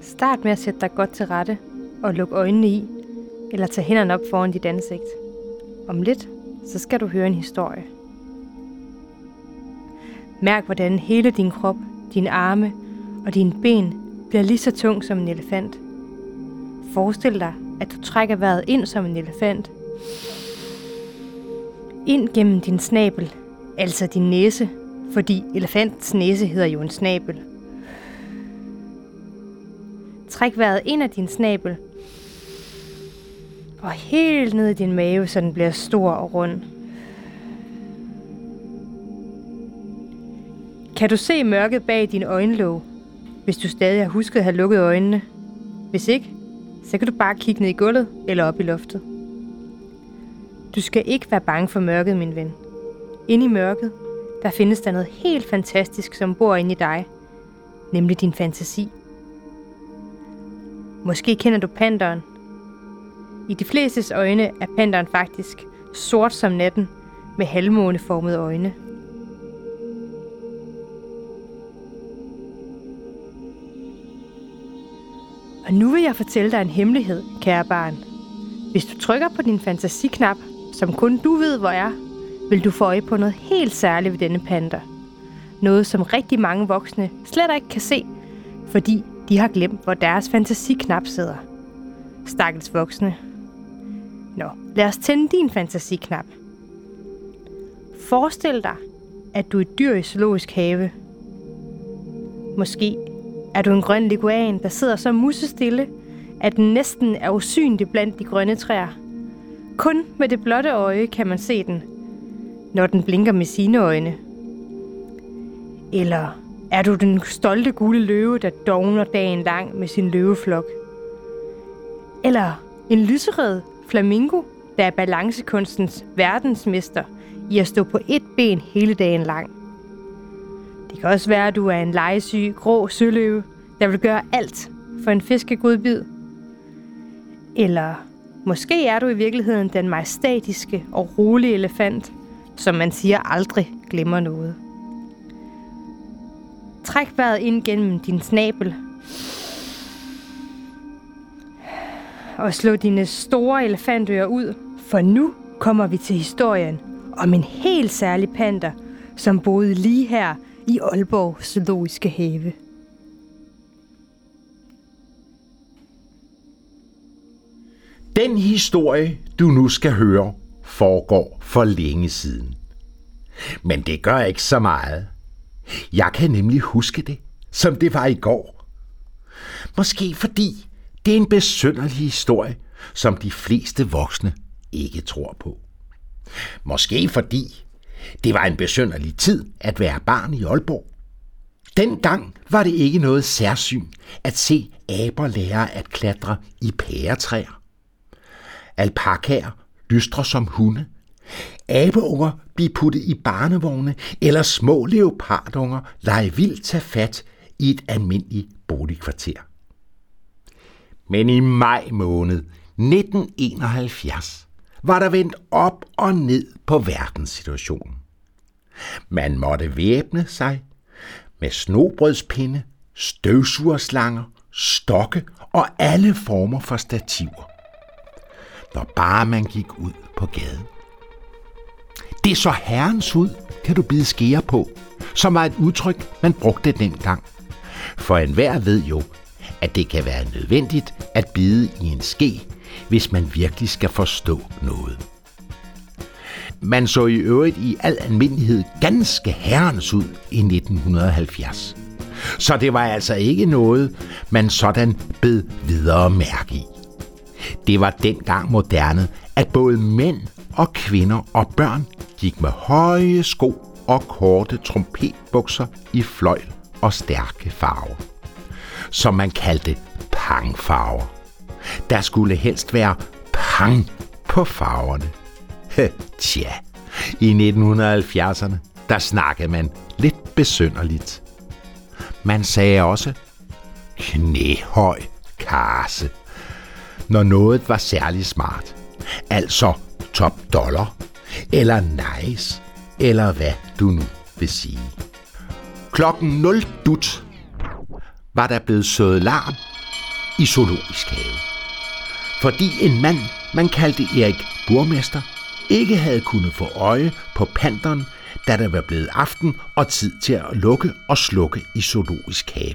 Start med at sætte dig godt til rette og luk øjnene i, eller tag hænderne op foran dit ansigt. Om lidt, så skal du høre en historie. Mærk, hvordan hele din krop, dine arme og dine ben bliver lige så tung som en elefant. Forestil dig, at du trækker vejret ind som en elefant. Ind gennem din snabel, altså din næse, fordi elefantens næse hedder jo en snabel. Træk vejret ind af din snabel og helt ned i din mave, så den bliver stor og rund. Kan du se mørket bag din øjenlåg, hvis du stadig har husket at have lukket øjnene? Hvis ikke, så kan du bare kigge ned i gulvet eller op i loftet. Du skal ikke være bange for mørket, min ven. Inde i mørket, der findes der noget helt fantastisk, som bor inde i dig, nemlig din fantasi. Måske kender du panderen. I de flestes øjne er panderen faktisk sort som natten med halvmåneformede øjne. Og nu vil jeg fortælle dig en hemmelighed, kære barn. Hvis du trykker på din fantasiknap, som kun du ved hvor er, vil du få øje på noget helt særligt ved denne panter. Noget som rigtig mange voksne slet ikke kan se, fordi de har glemt, hvor deres fantasiknap sidder. Stakkels voksne. Nå, lad os tænde din fantasiknap. Forestil dig, at du er et dyr i zoologisk have. Måske er du en grøn leguan, der sidder så musestille, at den næsten er usynlig blandt de grønne træer. Kun med det blotte øje kan man se den, når den blinker med sine øjne. Eller er du den stolte gule løve, der dovner dagen lang med sin løveflok? Eller en lyserød flamingo, der er balancekunstens verdensmester i at stå på et ben hele dagen lang? Det kan også være, at du er en legesyg, grå søløve, der vil gøre alt for en fiskegodbid. Eller måske er du i virkeligheden den majestatiske og rolige elefant, som man siger aldrig glemmer noget. Træk vejret ind gennem din snabel og slå dine store elefantører ud, for nu kommer vi til historien om en helt særlig panter, som boede lige her i Aalborg Zoologiske Have. Den historie, du nu skal høre, foregår for længe siden. Men det gør ikke så meget. Jeg kan nemlig huske det, som det var i går. Måske fordi det er en besynderlig historie, som de fleste voksne ikke tror på. Måske fordi det var en besynderlig tid at være barn i Aalborg. Dengang var det ikke noget særsyn at se aber lære at klatre i pæretræer. Alpakaer lystrer som hunde. Abeunger blive puttet i barnevogne, eller små leopardunger lege vildt tage fat i et almindeligt boligkvarter. Men i maj måned 1971 var der vendt op og ned på verdenssituationen. Man måtte væbne sig med snobrødspinde, støvsugerslanger, stokke og alle former for stativer, når bare man gik ud på gaden. Det så herrens ud, kan du bide skære på, som var et udtryk, man brugte dengang. For enhver ved jo, at det kan være nødvendigt at bide i en ske, hvis man virkelig skal forstå noget. Man så i øvrigt i al almindelighed ganske herrens ud i 1970. Så det var altså ikke noget, man sådan bed videre mærke i. Det var dengang moderne, at både mænd og kvinder og børn gik med høje sko og korte trompetbukser i fløjl og stærke farver, som man kaldte pangfarver. Der skulle helst være pang på farverne. Tja, i 1970'erne, der snakkede man lidt besynderligt. Man sagde også knæhøj karse, når noget var særlig smart. Altså $top, eller nice, eller hvad du nu vil sige. 00:00 var der blevet sået larm i Zoologisk Have, fordi en mand, man kaldte Erik Burmester, ikke havde kunnet få øje på panderen, da der var blevet aften og tid til at lukke og slukke i Zoologisk Have.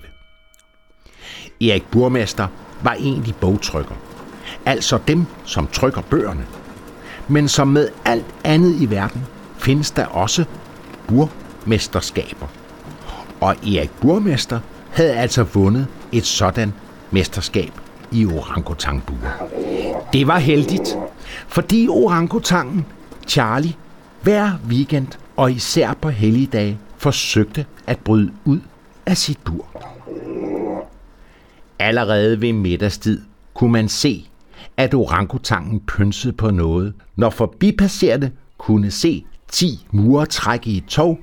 Erik Burmester var egentlig bogtrykker, altså dem, som trykker bøgerne. Men som med alt andet i verden findes der også burmesterskaber. Og Erik Burmester havde altså vundet et sådan mesterskab i orangutangbuer. Det var heldigt, fordi orangutangen Charlie hver weekend og især på helligdage forsøgte at bryde ud af sit bur. Allerede ved middagstid kunne man se, at orangutangen pynsede på noget, når forbipasserende kunne se 10 murer trække i et tov,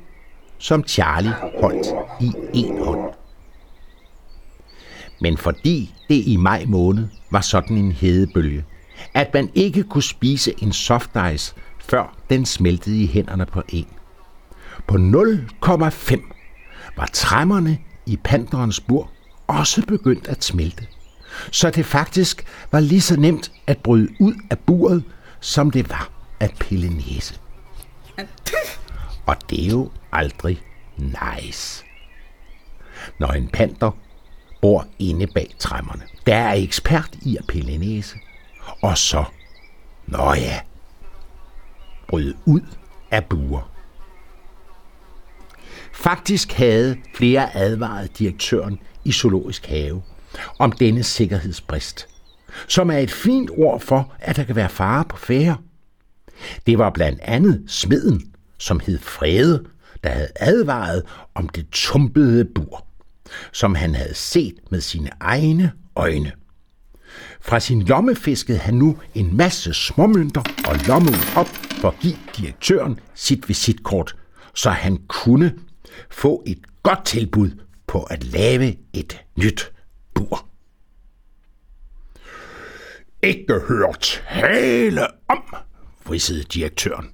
som Charlie holdt i en hånd. Men fordi det i maj måned var sådan en hedebølge, at man ikke kunne spise en softice, før den smeltede i hænderne på en. På 0,5 var tremmerne i panderens bur også begyndt at smelte, så det faktisk var lige så nemt at bryde ud af buret, som det var at pille næse. Og det er jo aldrig nice, når en panter bor inde bag tremmerne, der er ekspert i at pille næse. Og så, nå ja, bryde ud af buer. Faktisk havde flere advaret direktøren i Zoologisk Have om denne sikkerhedsbrist, som er et fint ord for, at der kan være fare på færde. Det var blandt andet smeden, som hed Frede, der havde advaret om det tumpede bur, som han havde set med sine egne øjne. Fra sin lomme fiskede han nu en masse småmønter og lommede op for at give direktøren sit visitkort, så han kunne få et godt tilbud på at lave et nyt bur. Ikke hør tale om, vridsede direktøren.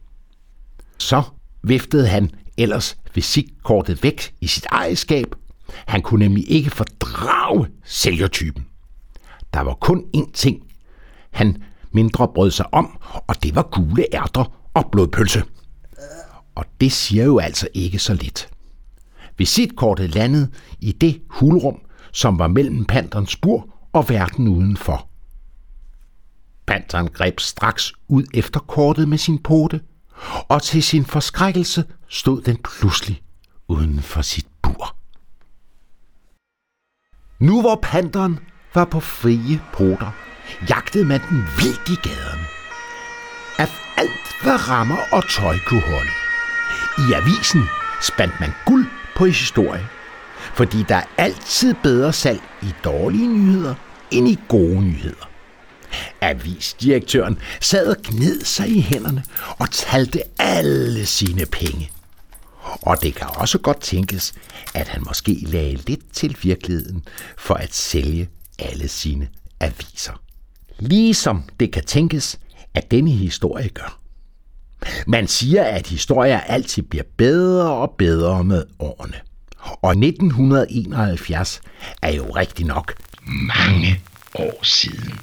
Så viftede han ellers visitkortet væk i sit ejerskab. Han kunne nemlig ikke fordrage sælgertypen. Der var kun én ting, han mindre brød sig om, og det var gule ærter og blodpølse. Og det siger jo altså ikke så lidt. Visitkortet landede i det hulrum, som var mellem panterens bur og verden udenfor. Panteren greb straks ud efter kortet med sin pote, og til sin forskrækkelse stod den pludselig uden for sit bur. Nu hvor panteren var på frie poter, jagtede man den vildt i gaderne. Af alt, hvad rammer og tøj kunne holde. I avisen spandt man guld på historie, fordi der er altid bedre salg i dårlige nyheder end i gode nyheder. Avisdirektøren sad og gned sig i hænderne og talte alle sine penge. Og det kan også godt tænkes, at han måske lagde lidt til virkeligheden for at sælge alle sine aviser. Ligesom det kan tænkes, at denne historie gør. Man siger, at historier altid bliver bedre og bedre med årene. Og 1971 er jo rigtig nok mange år siden.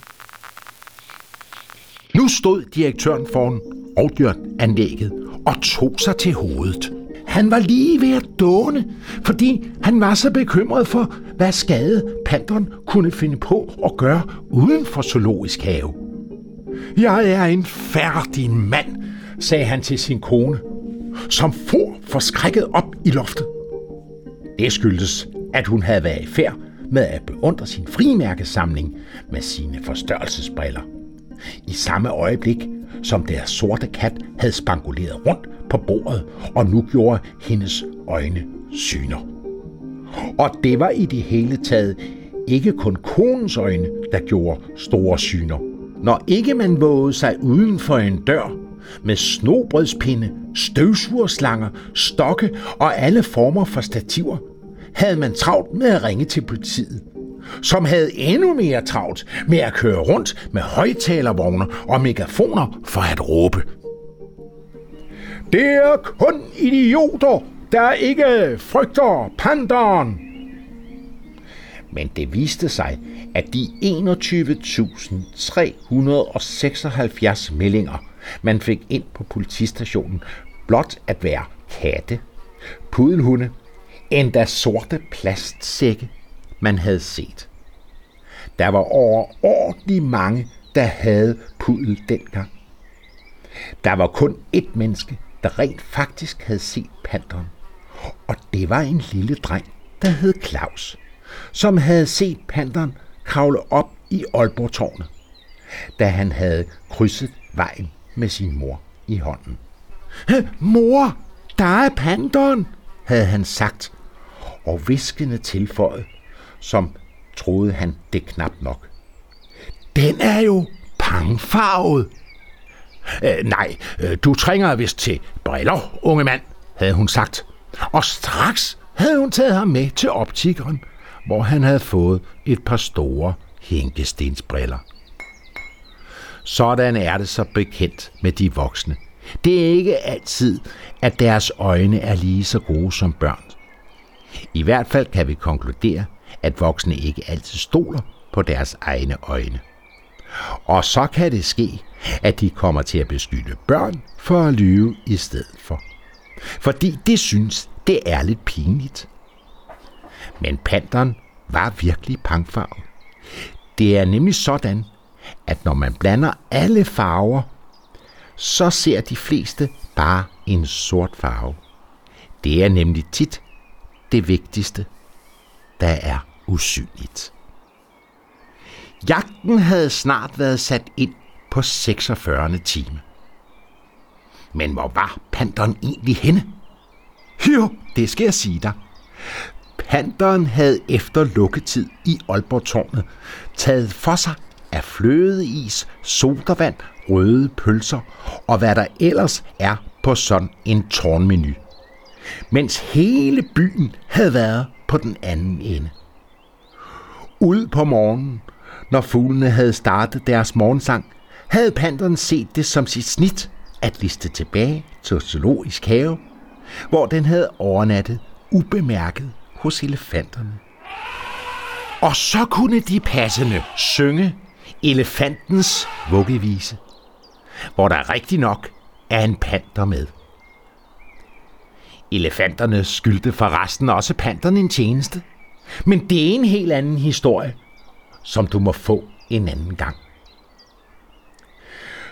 Nu stod direktøren foran rovdyranlægget og tog sig til hovedet. Han var lige ved at dåne, fordi han var så bekymret for, hvad skade panderen kunne finde på at gøre uden for zoologisk have. Jeg er en færdig mand, sagde han til sin kone, som for forskrækket op i loftet. Det skyldes, at hun havde været i færd med at beundre sin frimærkesamling med sine forstørrelsesbriller. I samme øjeblik, som deres sorte kat havde spanguleret rundt på bordet, og nu gjorde hendes øjne syner. Og det var i det hele taget ikke kun konens øjne, der gjorde store syner. Når ikke man vågede sig uden for en dør med snobrødspinde, støvsugerslanger, stokke og alle former for stativer, havde man travlt med at ringe til politiet, som havde endnu mere travlt med at køre rundt med højtalervogne og megafoner for at råbe. Det er kun idioter, der ikke frygter panderen. Men det viste sig, at de 21.376 meldinger, man fik ind på politistationen, blot at være katte, pudelhunde, endda sorte plastsække, man havde set. Der var overordentlig mange, der havde pudel dengang. Der var kun ét menneske, der rent faktisk havde set panderen, og det var en lille dreng, der hed Claus, som havde set panderen kravle op i Aalborg-tårnet, da han havde krydset vejen med sin mor i hånden. Mor, der er panderen, havde han sagt, og viskende tilføjet, som troede han det knap nok. Den er jo pangfarvet. Nej, du trænger vist til briller, unge mand, havde hun sagt. Og straks havde hun taget ham med til optikeren, hvor han havde fået et par store hænkestensbriller. Sådan er det så bekendt med de voksne. Det er ikke altid, at deres øjne er lige så gode som børn. I hvert fald kan vi konkludere, at voksne ikke altid stoler på deres egne øjne. Og så kan det ske, at de kommer til at beskylde børn for at lyve i stedet for. Fordi det synes, det er lidt pinligt. Men panderen var virkelig pangfarvet. Det er nemlig sådan, at når man blander alle farver, så ser de fleste bare en sort farve. Det er nemlig tit det vigtigste, der er usynligt. Jagten havde snart været sat ind på 46. time. Men hvor var panderen egentlig henne? Jo, det skal jeg sige dig. Panderen havde efter lukketid i Aalborg-tårnet taget for sig af flødeis, sodavand, røde pølser og hvad der ellers er på sådan en tårnmenu, mens hele byen havde været på den anden ende. Ud på morgenen, når fuglene havde startet deres morgensang, havde panderen set det som sit snit at liste tilbage til zoologisk have, hvor den havde overnattet ubemærket hos elefanterne. Og så kunne de passende synge elefantens vuggevise, hvor der rigtig nok er en panter med. Elefanterne skyldte forresten også panterne en tjeneste, men det er en helt anden historie, som du må få en anden gang.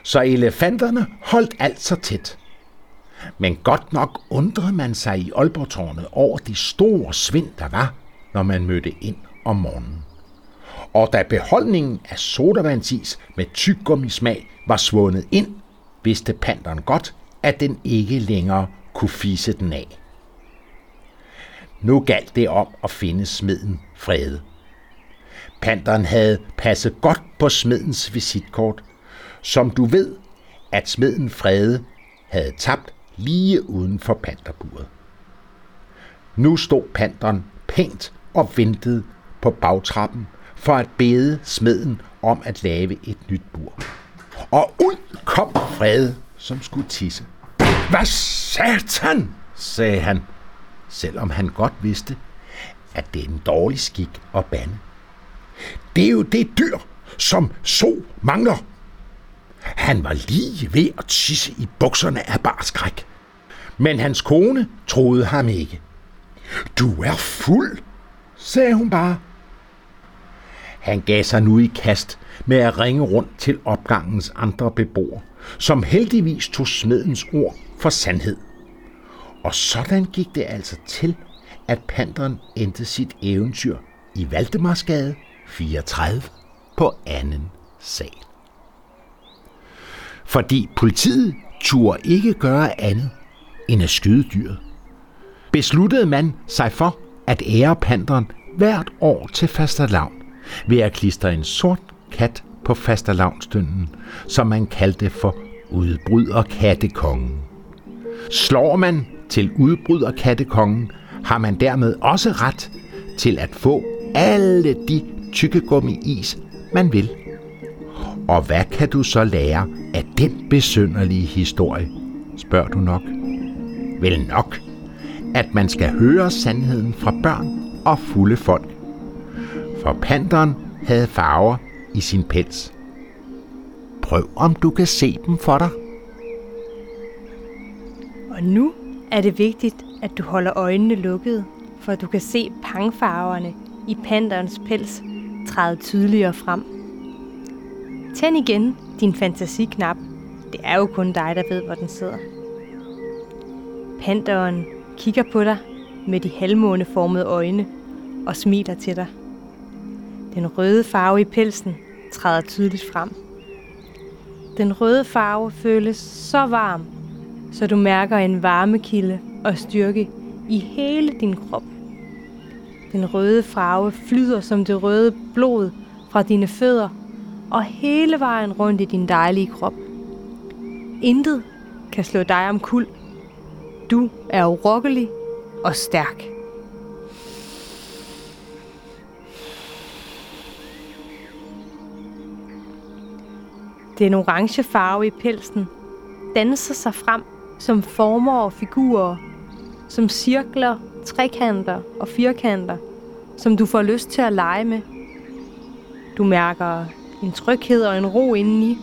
Så elefanterne holdt alt så tæt. Men godt nok undrede man sig i Aalborg-tårnet over de store svind, der var, når man mødte ind om morgenen. Og da beholdningen af sodavandsis med tyggegummismag var svundet ind, vidste panderen godt, at den ikke længere kunne fise den af. Nu galt det om at finde smeden Frede. Panderen havde passet godt på smedens visitkort, som du ved, at smeden Frede havde tabt lige uden for panterburet. Nu stod panderen pænt og ventede på bagtrappen for at bede smeden om at lave et nyt bur. Og ud kom Frede, som skulle tisse. Hvad satan, sagde han, selvom han godt vidste, at det er en dårlig skik at bande. Det er jo det dyr, som So mangler. Han var lige ved at tisse i bukserne af barskræk. Men hans kone troede ham ikke. Du er fuld, sagde hun bare. Han gav sig nu i kast med at ringe rundt til opgangens andre beboere, som heldigvis tog smedens ord for sandhed. Og sådan gik det altså til, at panderen endte sit eventyr i Valdemarsgade 34 på anden sal. Fordi politiet turde ikke gøre andet end at skyde dyret, besluttede man sig for at ære panderen hvert år til fastelavn ved at klistre en sort kat på fastelavnsdønden, som man kaldte for udbryderkattekongen. Slår man til udbryderkattekongen, har man dermed også ret til at få alle de tykkegummi-is, man vil. Og hvad kan du så lære af den besynderlige historie, spørger du nok. Vel nok, at man skal høre sandheden fra børn og fulde folk. For panderen havde farver i sin pels. Prøv om du kan se dem for dig. Og nu er det vigtigt, at du holder øjnene lukkede, for at du kan se pangfarverne i panderens pels træde tydeligere frem. Tænd igen din fantasiknap. Det er jo kun dig, der ved, hvor den sidder. Panderen kigger på dig med de halvmåneformede øjne og smiler til dig. Den røde farve i pelsen træder tydeligt frem. Den røde farve føles så varm, så du mærker en varmekilde og styrke i hele din krop. Den røde farve flyder som det røde blod fra dine fødder og hele vejen rundt i din dejlige krop. Intet kan slå dig omkuld. Du er urokkelig og stærk. Den orange farve i pelsen danser sig frem som former og figurer, som cirkler, trekanter og firkanter, som du får lyst til at lege med. Du mærker en tryghed og en ro indeni,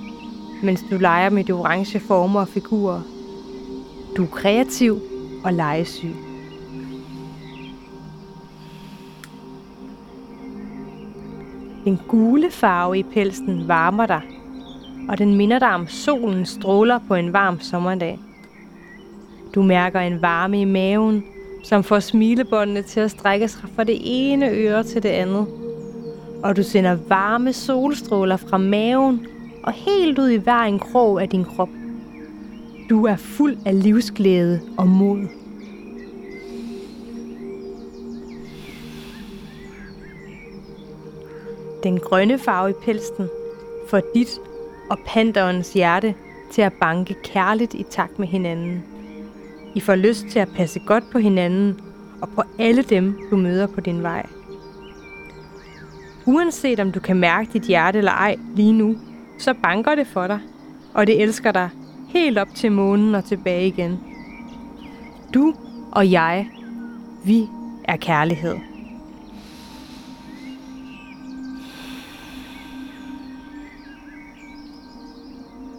mens du leger med de orange former og figurer. Du er kreativ og legesyg. Den gule farve i pelsen varmer dig, og den minder dig om solen stråler på en varm sommerdag. Du mærker en varme i maven, som får smilebåndene til at strække sig fra det ene øre til det andet. Og du sender varme solstråler fra maven og helt ud i hver en krog af din krop. Du er fuld af livsglæde og mod. Den grønne farve i pelsen får dit og panderens hjerte til at banke kærligt i takt med hinanden. I får lyst til at passe godt på hinanden og på alle dem, du møder på din vej. Uanset om du kan mærke dit hjerte eller ej lige nu, så banker det for dig, og det elsker dig helt op til månen og tilbage igen. Du og jeg, vi er kærlighed.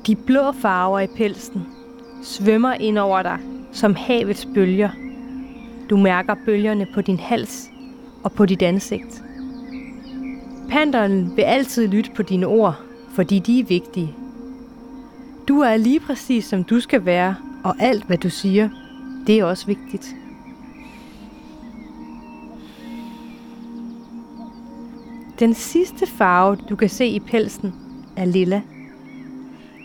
De blå farver i pelsen svømmer ind over dig som havets bølger. Du mærker bølgerne på din hals og på dit ansigt. Panderen vil altid lytte på dine ord, fordi de er vigtige. Du er lige præcis som du skal være, og alt hvad du siger, det er også vigtigt. Den sidste farve, du kan se i pelsen, er lilla.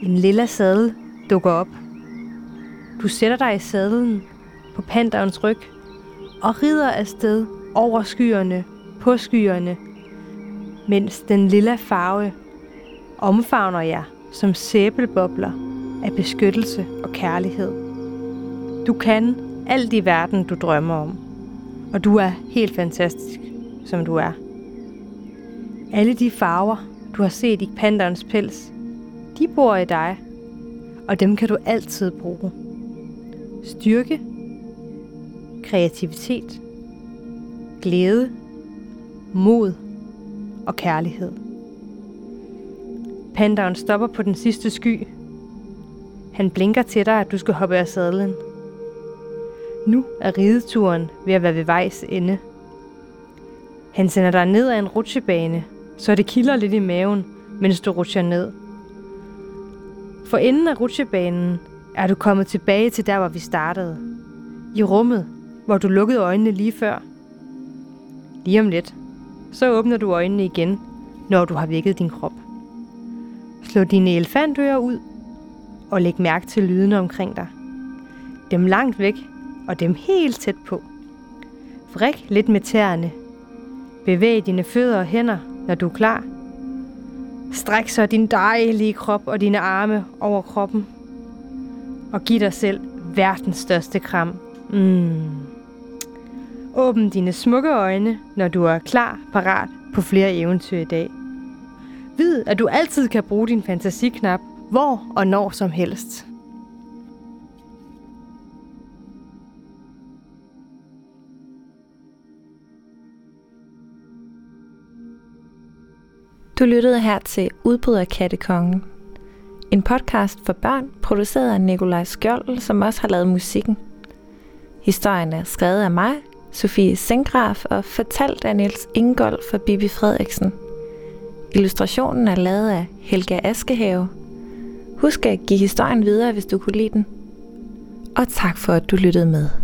En lilla sadel dukker op. Du sætter dig i sadlen på panderens ryg og rider afsted over skyerne, på skyerne, mens den lilla farve omfavner jer som sæbelbobler af beskyttelse og kærlighed. Du kan alt i verden, du drømmer om, og du er helt fantastisk, som du er. Alle de farver, du har set i panderens pels, de bor i dig, og dem kan du altid bruge. Styrke, kreativitet, glæde, mod og kærlighed. Pandaen stopper på den sidste sky. Han blinker til dig, at du skal hoppe af sadlen. Nu er rideturen ved at være ved vejs ende. Han sender dig ned ad en rutsjebane, så det kilder lidt i maven, mens du rutsjer ned. For enden af rutsjebanen er du kommet tilbage til der, hvor vi startede. I rummet, hvor du lukkede øjnene lige før. Lige om lidt, så åbner du øjnene igen, når du har vækket din krop. Slå dine elefantører ud og læg mærke til lydene omkring dig. Dem langt væk og dem helt tæt på. Vrik lidt med tæerne. Bevæg dine fødder og hænder, når du er klar. Stræk så din dejlige krop og dine arme over kroppen. Og giv dig selv verdens største kram. Åbn dine smukke øjne, når du er klar, parat på flere eventyr i dag. Vid, at du altid kan bruge din fantasiknap, hvor og når som helst. Du lyttede her til Udbryderkattekongen, en podcast for børn, produceret af Nikolaj Skjold, som også har lavet musikken. Historien er skrevet af mig, Sofie Sengraf, og fortalt af Niels Ingold for Bibi Frederiksen. Illustrationen er lavet af Helga Askehave. Husk at give historien videre, hvis du kunne lide den. Og tak for, at du lyttede med.